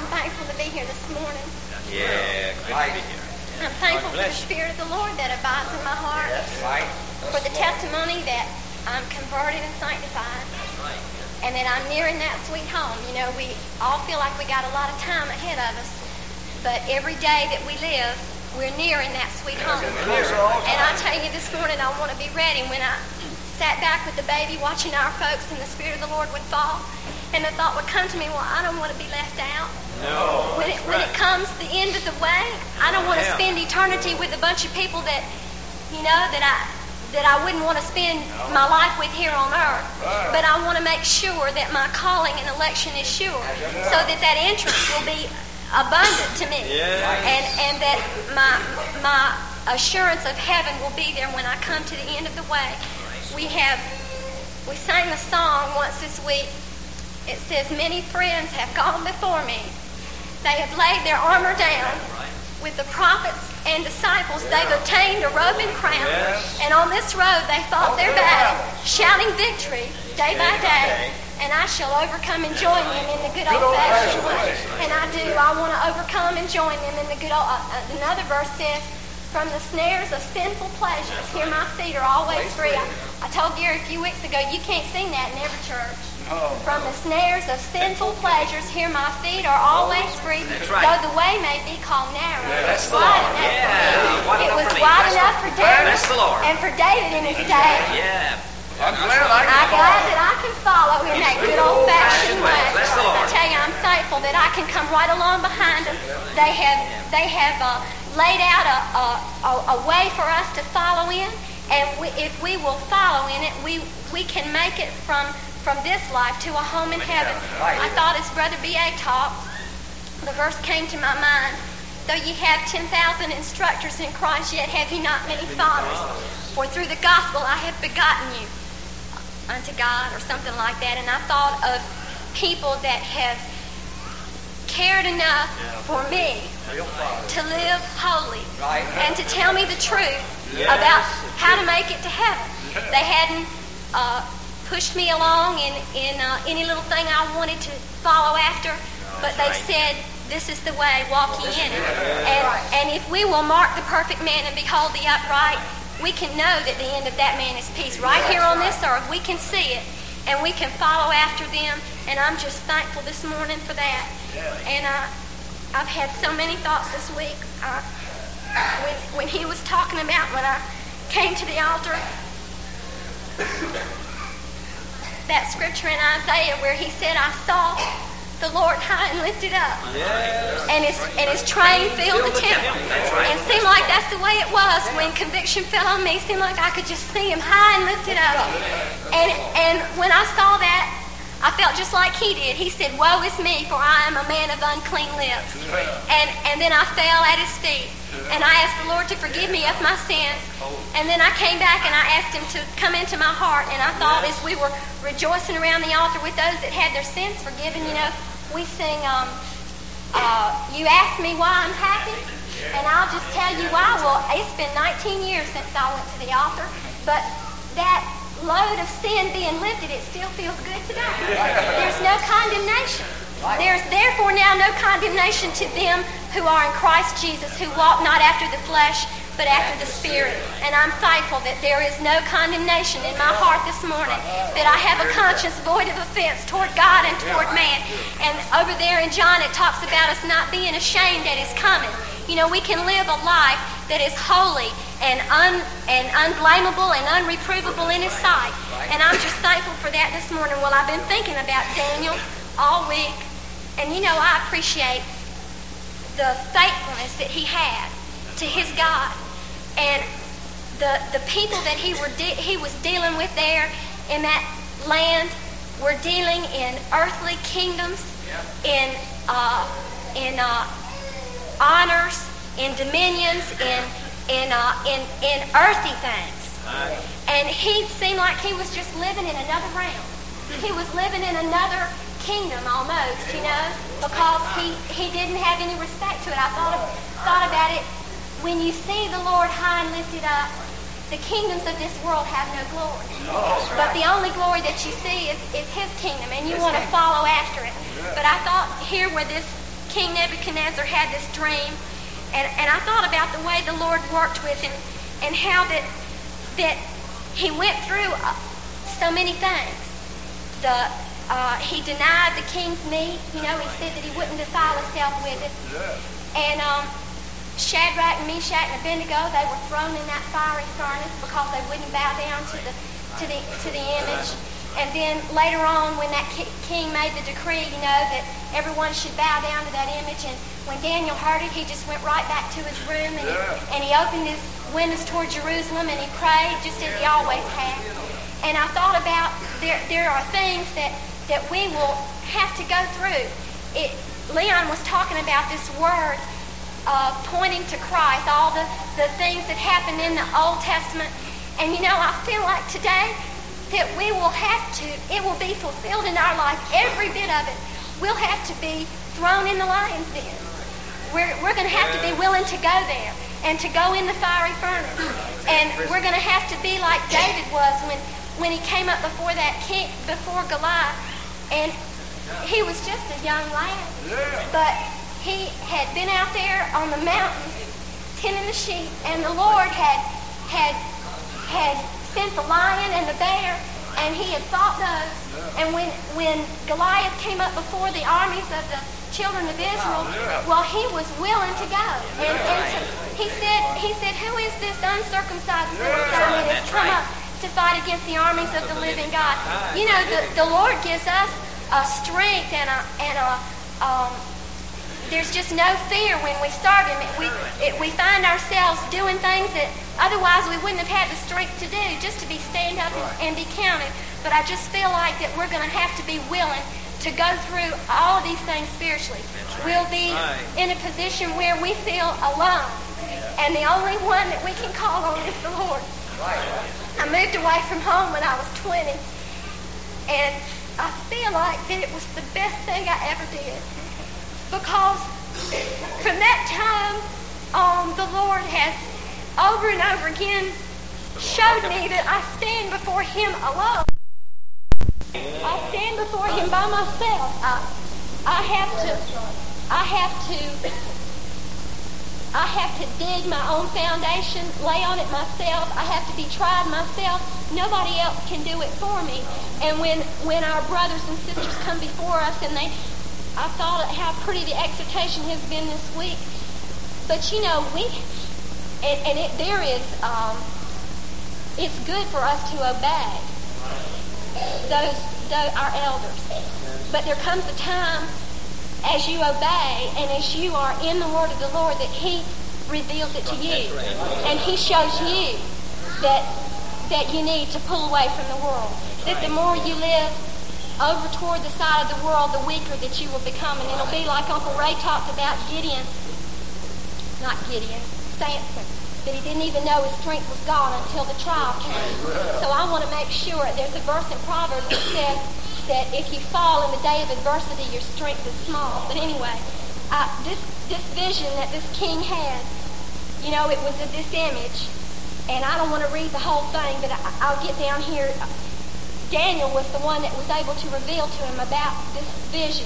I'm thankful to be here this morning. Yeah, good to be here. I'm thankful for the Spirit of the Lord that abides in my heart. That's right. For the testimony that I'm converted and sanctified. That's right. And that I'm nearing that sweet home. You know, we all feel like we got a lot of time ahead of us. But every day that we live, we're nearing that sweet home. And I tell you this morning, I want to be ready. When I sat back with the baby watching our folks and the Spirit of the Lord would fall, and the thought would come to me, well, I don't want to be left out. No. When it comes to the end of the way, I don't want to spend eternity with a bunch of people that, you know, that I wouldn't want to spend my life with here on earth. Right. But I want to make sure that my calling and election is sure, so that interest will be abundant to me, and that my assurance of heaven will be there when I come to the end of the way. We sang a song once this week. It says, many friends have gone before me. They have laid their armor down. With the prophets and disciples, they've obtained a robe and crown. And on this road, they fought their battle, shouting victory day by day. And I shall overcome and join them in the good old-fashioned way. And I do. I want to overcome and join them in the good old... Another verse says, from the snares of sinful pleasures, here my feet are always free. I told Gary a few weeks ago, you can't sing that in every church. From the snares of sinful pleasures, here my feet are always free, though the way may be called narrow. That's the Lord. It was wide enough for David and for David in his day. I'm glad that I can follow in that good old-fashioned way. I tell you, I'm thankful that I can come right along behind them. They have laid out a way for us to follow in, and if we will follow in it, we can make it from this life to a home in heaven. I thought as Brother B.A. talked, the verse came to my mind, though ye have 10,000 instructors in Christ, yet have ye not many fathers. For through the gospel I have begotten you unto God, or something like that. And I thought of people that have cared enough for me to live holy and to tell me the truth about how to make it to heaven. They hadn't... pushed me along in any little thing I wanted to follow after, but they said, this is the way, walk ye in it. And if we will mark the perfect man and behold the upright, we can know that the end of that man is peace. Right here on this earth, we can see it, and we can follow after them, and I'm just thankful this morning for that. And I've had so many thoughts this week. When he was talking about when I came to the altar, that scripture in Isaiah where he said, I saw the Lord high and lifted up, and his train filled the temple. And it seemed like that's the way it was when conviction fell on me. It seemed like I could just see him high and lifted up. And when I saw that, I felt just like he did. He said, woe is me, for I am a man of unclean lips. And then I fell at his feet, and I asked the Lord to forgive me of my sins. And then I came back and I asked him to come into my heart. And I thought, as we were rejoicing around the altar with those that had their sins forgiven, you know, we sing, you ask me why I'm happy, and I'll just tell you why. Well, it's been 19 years since I went to the altar, but that load of sin being lifted, it still feels good today. There's no condemnation. There's therefore now no condemnation to them who are in Christ Jesus, who walk not after the flesh, but after the Spirit. And I'm thankful that there is no condemnation in my heart this morning, that I have a conscience void of offense toward God and toward man. And over there in John, it talks about us not being ashamed at his coming. You know, we can live a life that is holy and unblameable and unreprovable in his sight. And I'm just thankful for that this morning. Well, I've been thinking about Daniel all week. And, you know, I appreciate the faithfulness that he had to his God. And the people that he was dealing with there in that land were dealing in earthly kingdoms, in honors, in dominions, in earthy things. And he seemed like he was just living in another realm. He was living in another kingdom almost, you know, because he didn't have any respect to it. I thought about it. When you see the Lord high and lifted up, the kingdoms of this world have no glory. But the only glory that you see is his kingdom, and you want to follow after it. But I thought here where this King Nebuchadnezzar had this dream, and I thought about the way the Lord worked with him and how that he went through so many things. He denied the king's meat. You know, he said that he wouldn't defile himself with it. And Shadrach, Meshach, and Abednego, they were thrown in that fiery furnace because they wouldn't bow down to the image. And then later on, when that king made the decree, you know, that everyone should bow down to that image. And when Daniel heard it, he just went right back to his room, and he opened his windows toward Jerusalem, and he prayed just as he always had. And I thought about there are things that we will have to go through. Leon was talking about this word pointing to Christ, all the things that happened in the Old Testament. And, you know, I feel like today that we will have to, it will be fulfilled in our life, every bit of it. We'll have to be thrown in the lion's den. We're going to have to be willing to go there and to go in the fiery furnace. And we're going to have to be like David was when he came up before that king, before Goliath. And he was just a young lad. But he had been out there on the mountains tending the sheep, and the Lord had sent the lion and the bear, and he had fought those. And when Goliath came up before the armies of the children of Israel, well, he was willing to go. He said, "Who is this uncircumcised Philistine that has come up to fight against the armies of the living God?" You know, the Lord gives us a strength and a there's just no fear when we serve Him. We find ourselves doing things that otherwise we wouldn't have had the strength to do, just to be stand up and be counted. But I just feel like that we're going to have to be willing to go through all of these things spiritually. We'll be in a position where we feel alone. And the only one that we can call on is the Lord. I moved away from home when I was 20. And I feel like that it was the best thing I ever did. Because from that time on, the Lord has over and over again showed me that I stand before Him alone. I stand before Him by myself. I have to dig my own foundation, lay on it myself. I have to be tried myself. Nobody else can do it for me. And when our brothers and sisters come before us and I thought how pretty the exhortation has been this week. But, you know, it's good for us to obey those our elders. But there comes a time as you obey and as you are in the Word of the Lord that He reveals it to you. And He shows you that you need to pull away from the world. That the more you live over toward the side of the world, the weaker that you will become. And it'll be like Uncle Ray talked about Samson, that he didn't even know his strength was gone until the trial came. So I want to make sure, there's a verse in Proverbs that says that if you fall in the day of adversity, your strength is small. But anyway, this vision that this king had, you know, it was of this image. And I don't want to read the whole thing, but I'll get down here. Daniel was the one that was able to reveal to him about this vision.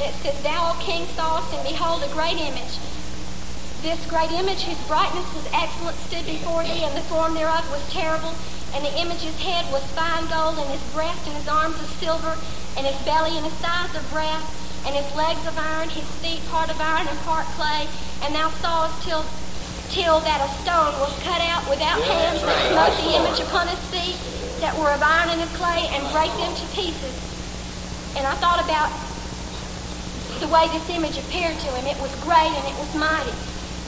And it says, "Thou, O king, sawest, and behold, a great image. This great image, whose brightness was excellent, stood before thee, and the form thereof was terrible. And the image's head was fine gold, and his breast and his arms of silver, and his belly and his thighs of brass, and his legs of iron, his feet part of iron and part clay. And thou sawest till that a stone was cut out without hands, that smote the image upon his feet, that were of iron and of clay, and break them to pieces." And I thought about the way this image appeared to him. It was great and it was mighty.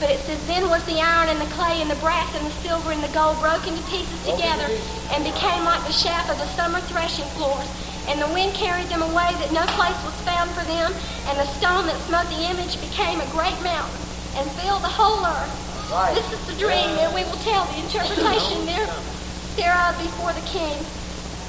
But it says, "Then was the iron and the clay and the brass and the silver and the gold broken to pieces together, and became like the chaff of the summer threshing floors. And the wind carried them away, that no place was found for them. And the stone that smote the image became a great mountain, and filled the whole earth." This is the dream that we will tell the interpretation thereof before the king.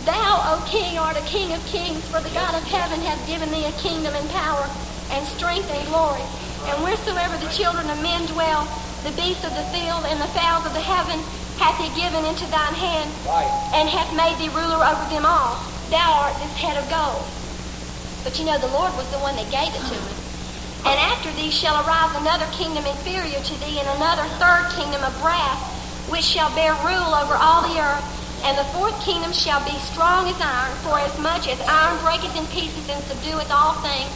"Thou, O king, art a king of kings, for the God of heaven hath given thee a kingdom and power and strength and glory. And wheresoever the children of men dwell, the beasts of the field and the fowls of the heaven hath he given into thine hand, and hath made thee ruler over them all. Thou art this head of gold." But you know, the Lord was the one that gave it to him. And after thee shall arise another kingdom inferior to thee, and another third kingdom of brass, which shall bear rule over all the earth. And the fourth kingdom shall be strong as iron, for as much as iron breaketh in pieces and subdueth all things,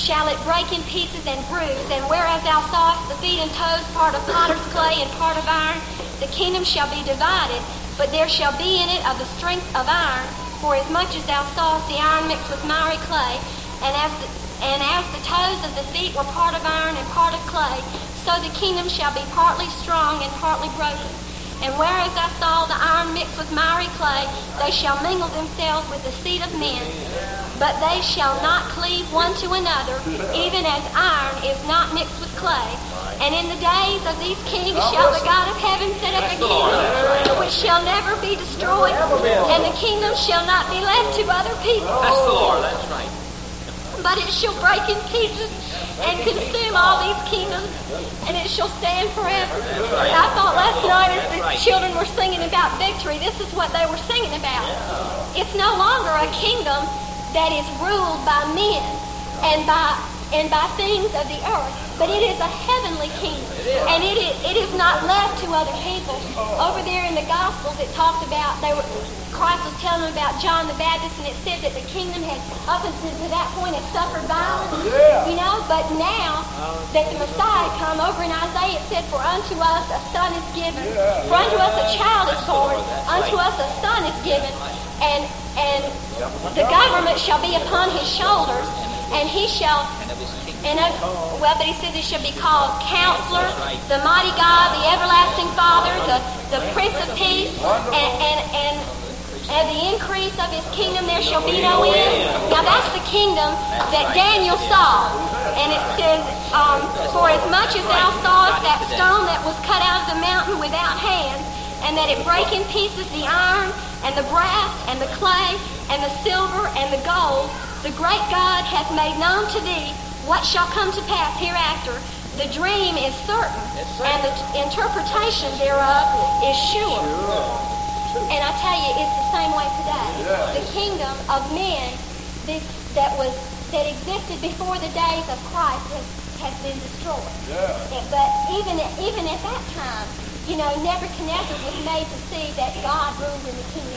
shall it break in pieces and bruise. And whereas thou sawest the feet and toes, part of potter's clay and part of iron, the kingdom shall be divided, but there shall be in it of the strength of iron, for as much as thou sawest the iron mixed with miry clay, and as the toes of the feet were part of iron and part of clay, so the kingdom shall be partly strong and partly broken. And whereas I saw the iron mixed with miry clay, they shall mingle themselves with the seed of men. But they shall not cleave one to another, even as iron is not mixed with clay. And in the days of these kings shall the God of heaven set up a kingdom which shall never be destroyed, and the kingdom shall not be left to other people. That's the Lord, that's right. But it shall break in pieces and consume all these kingdoms, and it shall stand forever. I thought last night as the children were singing about victory, this is what they were singing about. It's no longer a kingdom that is ruled by men and by things of the earth, but it is a heavenly kingdom, and it is not left to other people. Over there in the Gospels, it talked about Christ was telling them about John the Baptist, and it said that the kingdom had, up until that point, had suffered violence, but now that the Messiah come, over in Isaiah it said, for unto us a son is given, for unto us a child is born, unto us a son is given, and the government shall be upon his shoulders, and he shall, but he says he shall be called Counselor, the Mighty God, the Everlasting Father, the Prince of Peace, and at the increase of his kingdom there shall be no end. Now that's the kingdom that Daniel saw. And it says, for as much as thou sawest that stone that was cut out of the mountain without hands, and that it break in pieces the iron, and the brass, and the clay, and the silver, and the gold, the great God hath made known to thee what shall come to pass hereafter. The dream is certain, and the interpretation thereof is sure. And I tell you, it's the same way today. The kingdom of men that existed before the days of Christ has been destroyed. But even at that time, Nebuchadnezzar was made to see that God ruled in the kingdom.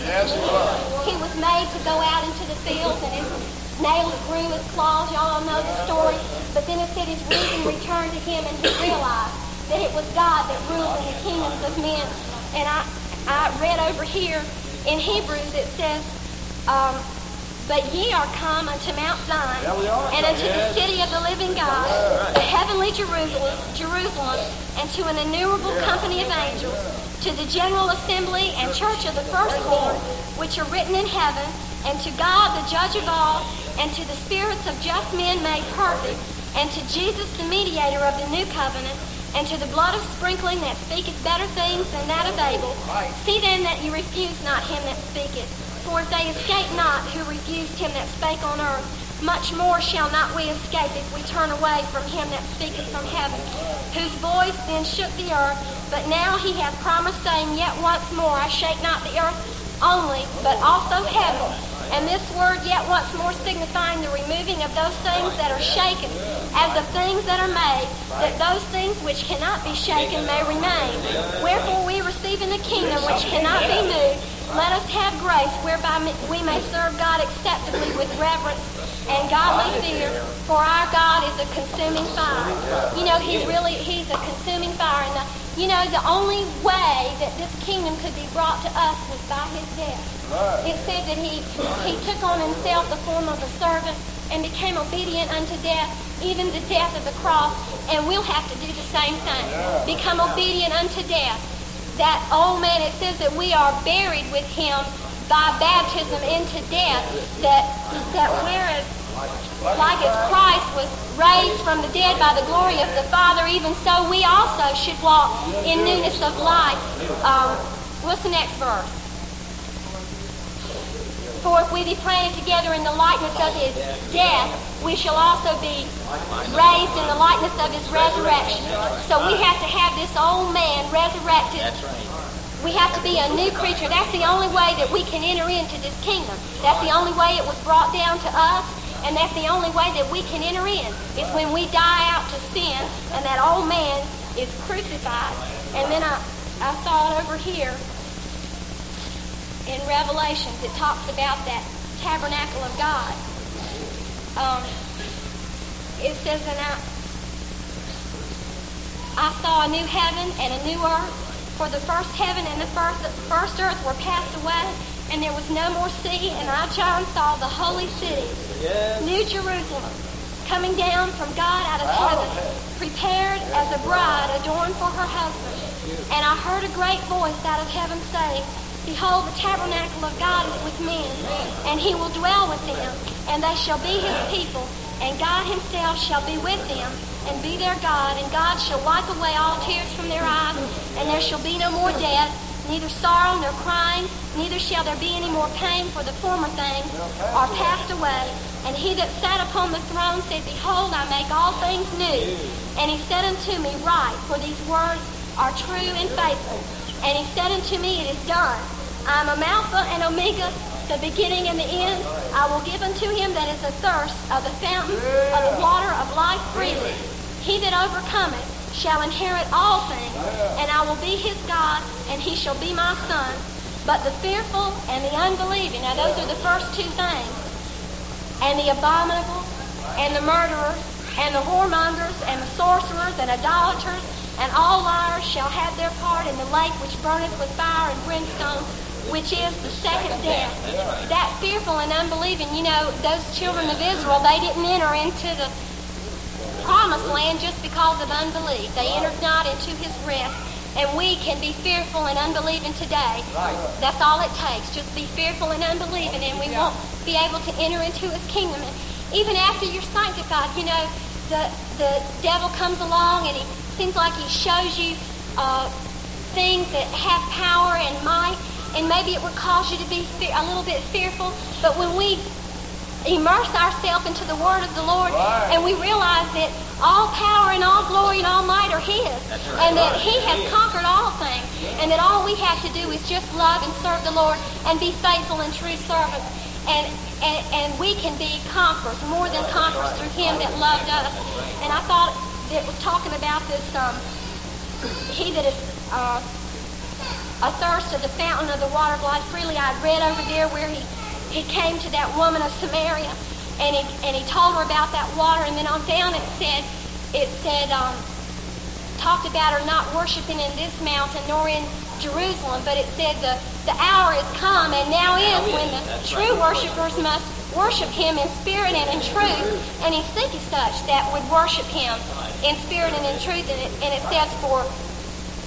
He was made to go out into the fields, and his nails grew his claws. Y'all know the story. But then it said his reason returned to him, and he realized that it was God that ruled in the kingdoms of men. And I read over here in Hebrews, it says, but ye are come unto Mount Zion, and unto the city of the living God, the heavenly Jerusalem, and to an innumerable company of angels, to the general assembly and church of the firstborn, which are written in heaven, and to God the judge of all, and to the spirits of just men made perfect, and to Jesus the mediator of the new covenant, and to the blood of sprinkling that speaketh better things than that of Abel. See then that you refuse not him that speaketh. For if they escape not who refused him that spake on earth, much more shall not we escape if we turn away from him that speaketh from heaven, whose voice then shook the earth. But now he hath promised, saying, yet once more I shake not the earth only, but also heaven. And this word, yet once more, signifying the removing of those things that are shaken, as of things that are made, that those things which cannot be shaken may remain. Wherefore we receiving a kingdom which cannot be moved, let us have grace whereby we may serve God acceptably with reverence and godly fear, for our God is a consuming fire. He's a consuming fire. And the only way that this kingdom could be brought to us was by his death. It said that he took on himself the form of a servant and became obedient unto death, even the death of the cross, and we'll have to do the same thing. Become obedient unto death. That old man, it says that we are buried with him by baptism into death, that whereas, like as Christ was raised from the dead by the glory of the Father, even so we also should walk in newness of life. What's the next verse? For if we be planted together in the likeness of his death, we shall also be raised in the likeness of his resurrection. So we have to have this old man resurrected. We have to be a new creature. That's the only way that we can enter into this kingdom. That's the only way it was brought down to us. And that's the only way that we can enter in, is when we die out to sin and that old man is crucified. And then I saw it over here in Revelations. It talks about that tabernacle of God. It says, and I saw a new heaven and a new earth, for the first heaven and the first earth were passed away, and there was no more sea, and I, John, saw the holy city, New Jerusalem, coming down from God out of heaven, prepared as a bride adorned for her husband. And I heard a great voice out of heaven saying, Behold, the tabernacle of God is with men, and he will dwell with them, and they shall be his people, and God himself shall be with them, and be their God, and God shall wipe away all tears from their eyes, and there shall be no more death, neither sorrow nor crying, neither shall there be any more pain, for the former things are passed away. And he that sat upon the throne said, Behold, I make all things new. And he said unto me, Write, for these words are true and faithful. And he said unto me, It is done. I am Alpha and Omega, the beginning and the end. I will give unto him that is athirst of the fountain of the water of life freely. He that overcometh shall inherit all things, and I will be his God, and he shall be my son. But the fearful and the unbelieving, now those are the first two things, and the abominable, and the murderers, and the whoremongers, and the sorcerers, and idolaters, and all liars shall have their part in the lake which burneth with fire and brimstone, which is the second death. That fearful and unbelieving, you know, those children of Israel, they didn't enter into the promised land just because of unbelief. They entered not into his rest. And we can be fearful and unbelieving today. That's all it takes. Just be fearful and unbelieving, and we won't be able to enter into his kingdom. And even after you're sanctified, you know, the devil comes along and he seems like he shows you things that have power and might, and maybe it would cause you to be a little bit fearful. But when we immerse ourselves into the word of the Lord, and we realize that all power and all glory and all might are his, and that he has conquered all things, and that all we have to do is just love and serve the Lord and be faithful and true servants, and we can be conquerors, more than conquerors, through him that loved us. And I thought it was talking about this he that is athirst of the fountain of the water of life freely. I had read over there where he came to that woman of Samaria, and he told her about that water, and then on down it said talked about her not worshiping in this mountain nor in Jerusalem, but it said the hour is come, and now is, when the true worshipers must worship him in spirit and in truth, and he seeketh such that would worship him in spirit and in truth. And it says,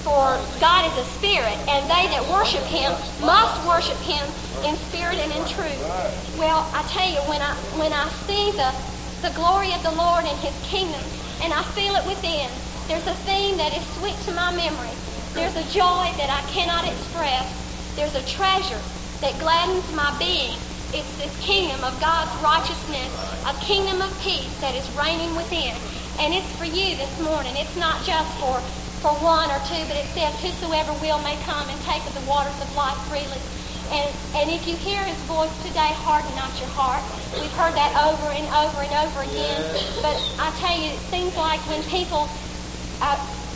for God is a spirit, and they that worship him must worship him in spirit and in truth. Well, I tell you, when I see the glory of the Lord and his kingdom, and I feel it within, there's a theme that is sweet to my memory. There's a joy that I cannot express. There's a treasure that gladdens my being. It's this kingdom of God's righteousness, a kingdom of peace that is reigning within. And it's for you this morning. It's not just for one or two, but it says, Whosoever will may come and take of the waters of life freely. And if you hear his voice today, harden not your heart. We've heard that over and over and over again. But I tell you, it seems like when people,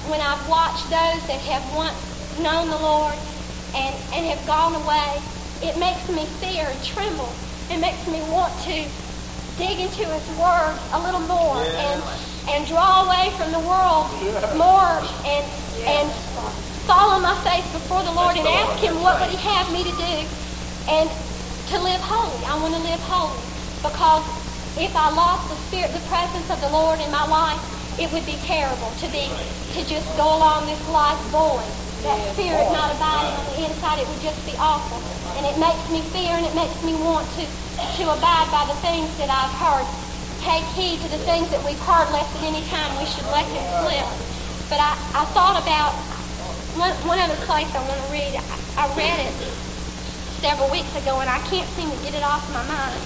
when I've watched those that have once known the Lord and have gone away, it makes me fear and tremble. It makes me want to dig into his word a little more, and draw away from the world more, and fall on my face before the Lord and ask him, what would he have me to do? And to live holy. I want to live holy, because if I lost the presence of the Lord in my life, it would be terrible to just go along this life void, that spirit not abiding on the inside. It would just be awful. And it makes me fear, and it makes me want to abide by the things that I've heard. Take heed to the things that we've heard, lest at any time we should let them slip. But I thought about one other place I want to read. I read it several weeks ago, and I can't seem to get it off my mind.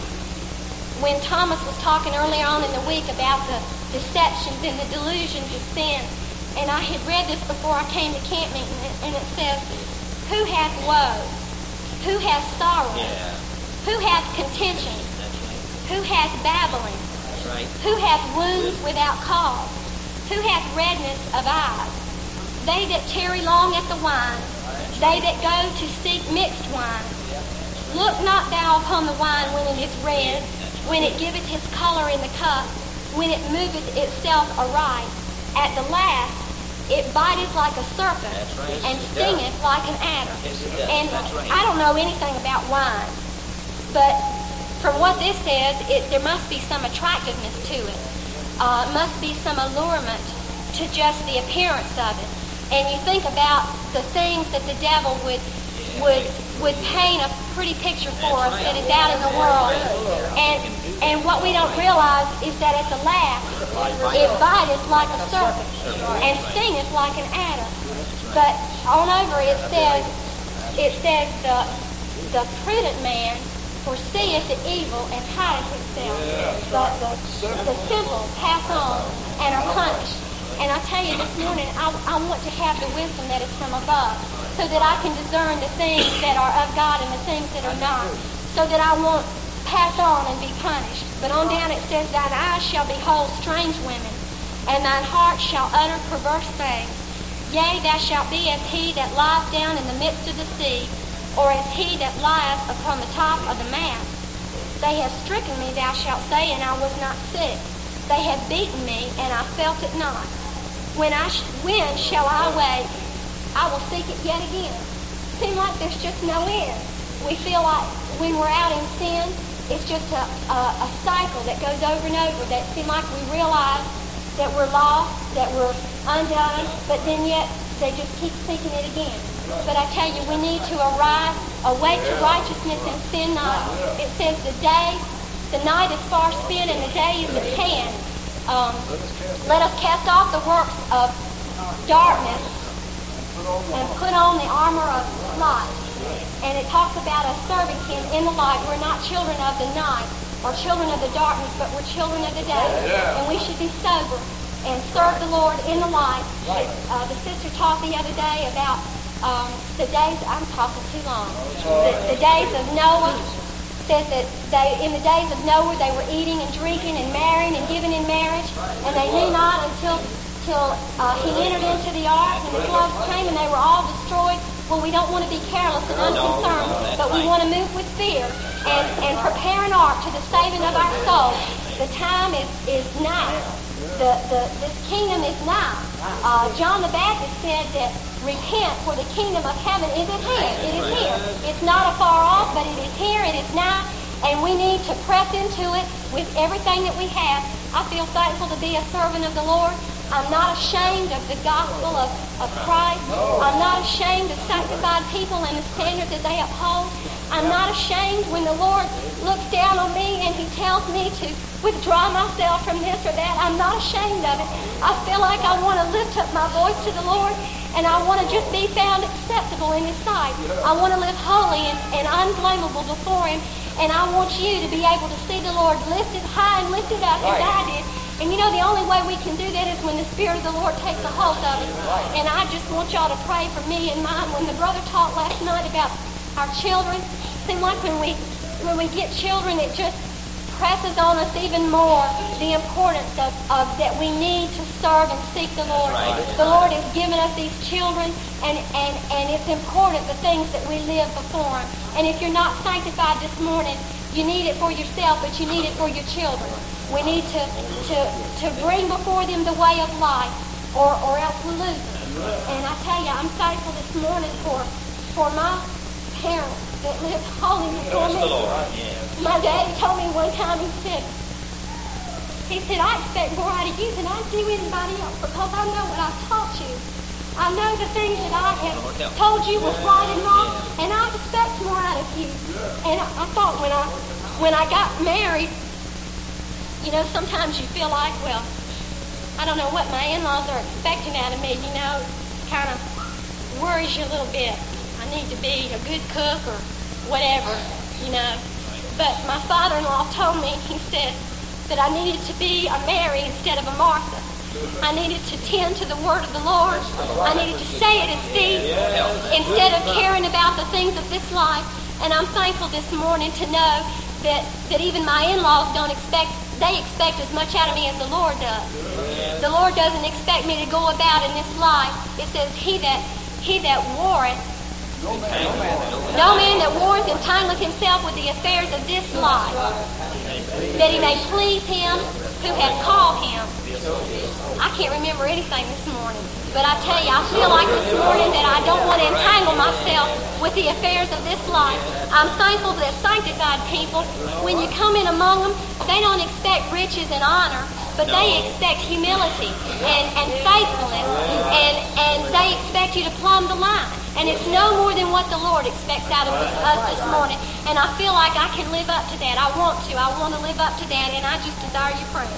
When Thomas was talking earlier on in the week about the deceptions and the delusions of sin, and I had read this before I came to camp meeting, and it says, Who hath woe? Who hath sorrow? Who hath contention? who hath babbling, right, who hath wounds without cause, who hath redness of eyes, they that tarry long at the wine, they that go to seek mixed wine. Look not thou upon the wine when it is red, when it giveth his color in the cup, when it moveth itself aright. At the last, it biteth like a serpent, right, and stingeth like an adder. And right. I don't know anything about wine, but from what this says, there must be some attractiveness to it. Must be some allurement to just the appearance of it. And you think about the things that the devil would paint a pretty picture for us that is out in the world. And what we don't realize is that at the last, it biteth like a serpent and stingeth like an adder. But on over it says the prudent man foreseeth the evil and hideth himself. The simple pass on and are punished. And I tell you this morning, I want to have the wisdom that is from above, so that I can discern the things that are of God and the things that are not, so that I won't pass on and be punished. But on down it says, thine eyes shall behold strange women, and thine heart shall utter perverse things. Yea, thou shalt be as he that lieth down in the midst of the sea, or as he that lieth upon the top of the mast. They have stricken me, thou shalt say, and I was not sick. They have beaten me, and I felt it not. When shall I wait? I will seek it yet again. Seems like there's just no end. We feel like when we're out in sin, it's just a cycle that goes over and over, that seems like we realize that we're lost, that we're undone, but then yet they just keep seeking it again. But I tell you, we need to arise, awake to righteousness and sin not. It says the night is far spent and the day is at hand. Let us cast off the works of darkness and put on the armor of light. And it talks about us serving him in the light. We're not children of the night or children of the darkness, but we're children of the day. And we should be sober and serve the Lord in the light. The sister taught the other day about the days, I'm talking too long, the days of Noah. Says that in the days of Noah they were eating and drinking and marrying and giving in marriage, and they knew not until he entered into the ark and the floods came and they were all destroyed. Well, we don't want to be careless and unconcerned, but we want to move with fear and prepare an ark to the saving of our souls. The time is now. This kingdom is now. John the Baptist said that, repent, for the kingdom of heaven is at hand. It is here. It's not afar off, but it is here. It is now. And we need to press into it with everything that we have. I feel thankful to be a servant of the Lord. I'm not ashamed of the gospel of Christ. I'm not ashamed of sanctified people and the standards that they uphold. I'm not ashamed when the Lord looks down on me and he tells me to withdraw myself from this or that. I'm not ashamed of it. I feel like I want to lift up my voice to the Lord. And I want to just be found acceptable in his sight. I want to live holy and unblameable before him. And I want you to be able to see the Lord lifted high and lifted up as I did. And you know, the only way we can do that is when the Spirit of the Lord takes a hold of us. And I just want y'all to pray for me and mine. When the brother talked last night about our children, it seemed like when we get children, it just presses on us even more the importance of that we need to serve and seek the Lord. The Lord has given us these children, and it's important the things that we live before him. And if you're not sanctified this morning, you need it for yourself, but you need it for your children. We need to bring before them the way of life, or else we lose it. And I tell you, I'm thankful this morning for my parents that lived holy before me. My daddy told me one time, he said, I expect more out of you than I do anybody else, because I know what I've taught you. I know the things that I have told you was right and wrong, and I expect more out of you. And I thought when I got married, you know, sometimes you feel like, well, I don't know what my in-laws are expecting out of me, you know, kind of worries you a little bit. I need to be a good cook or whatever, you know. But my father-in-law told me, he said, that I needed to be a Mary instead of a Martha. I needed to tend to the word of the Lord. I needed to say it as deep instead of caring about the things of this life. And I'm thankful this morning to know that even my in-laws don't expect. They expect as much out of me as the Lord does. Amen. The Lord doesn't expect me to go about in this life. It says, he that warreth, no man that warreth entangleth himself with the affairs of this life, that he may please him who hath called him. I can't remember anything this morning, but I tell you, I feel like this morning that I don't want to entangle myself with the affairs of this life. I'm thankful that sanctified people, when you come in among them, they don't expect riches and honor, but they expect humility and faithfulness, and they expect you to plumb the line. And it's no more than what the Lord expects out of us this morning. And I feel like I can live up to that. I want to live up to that, and I just desire your prayer.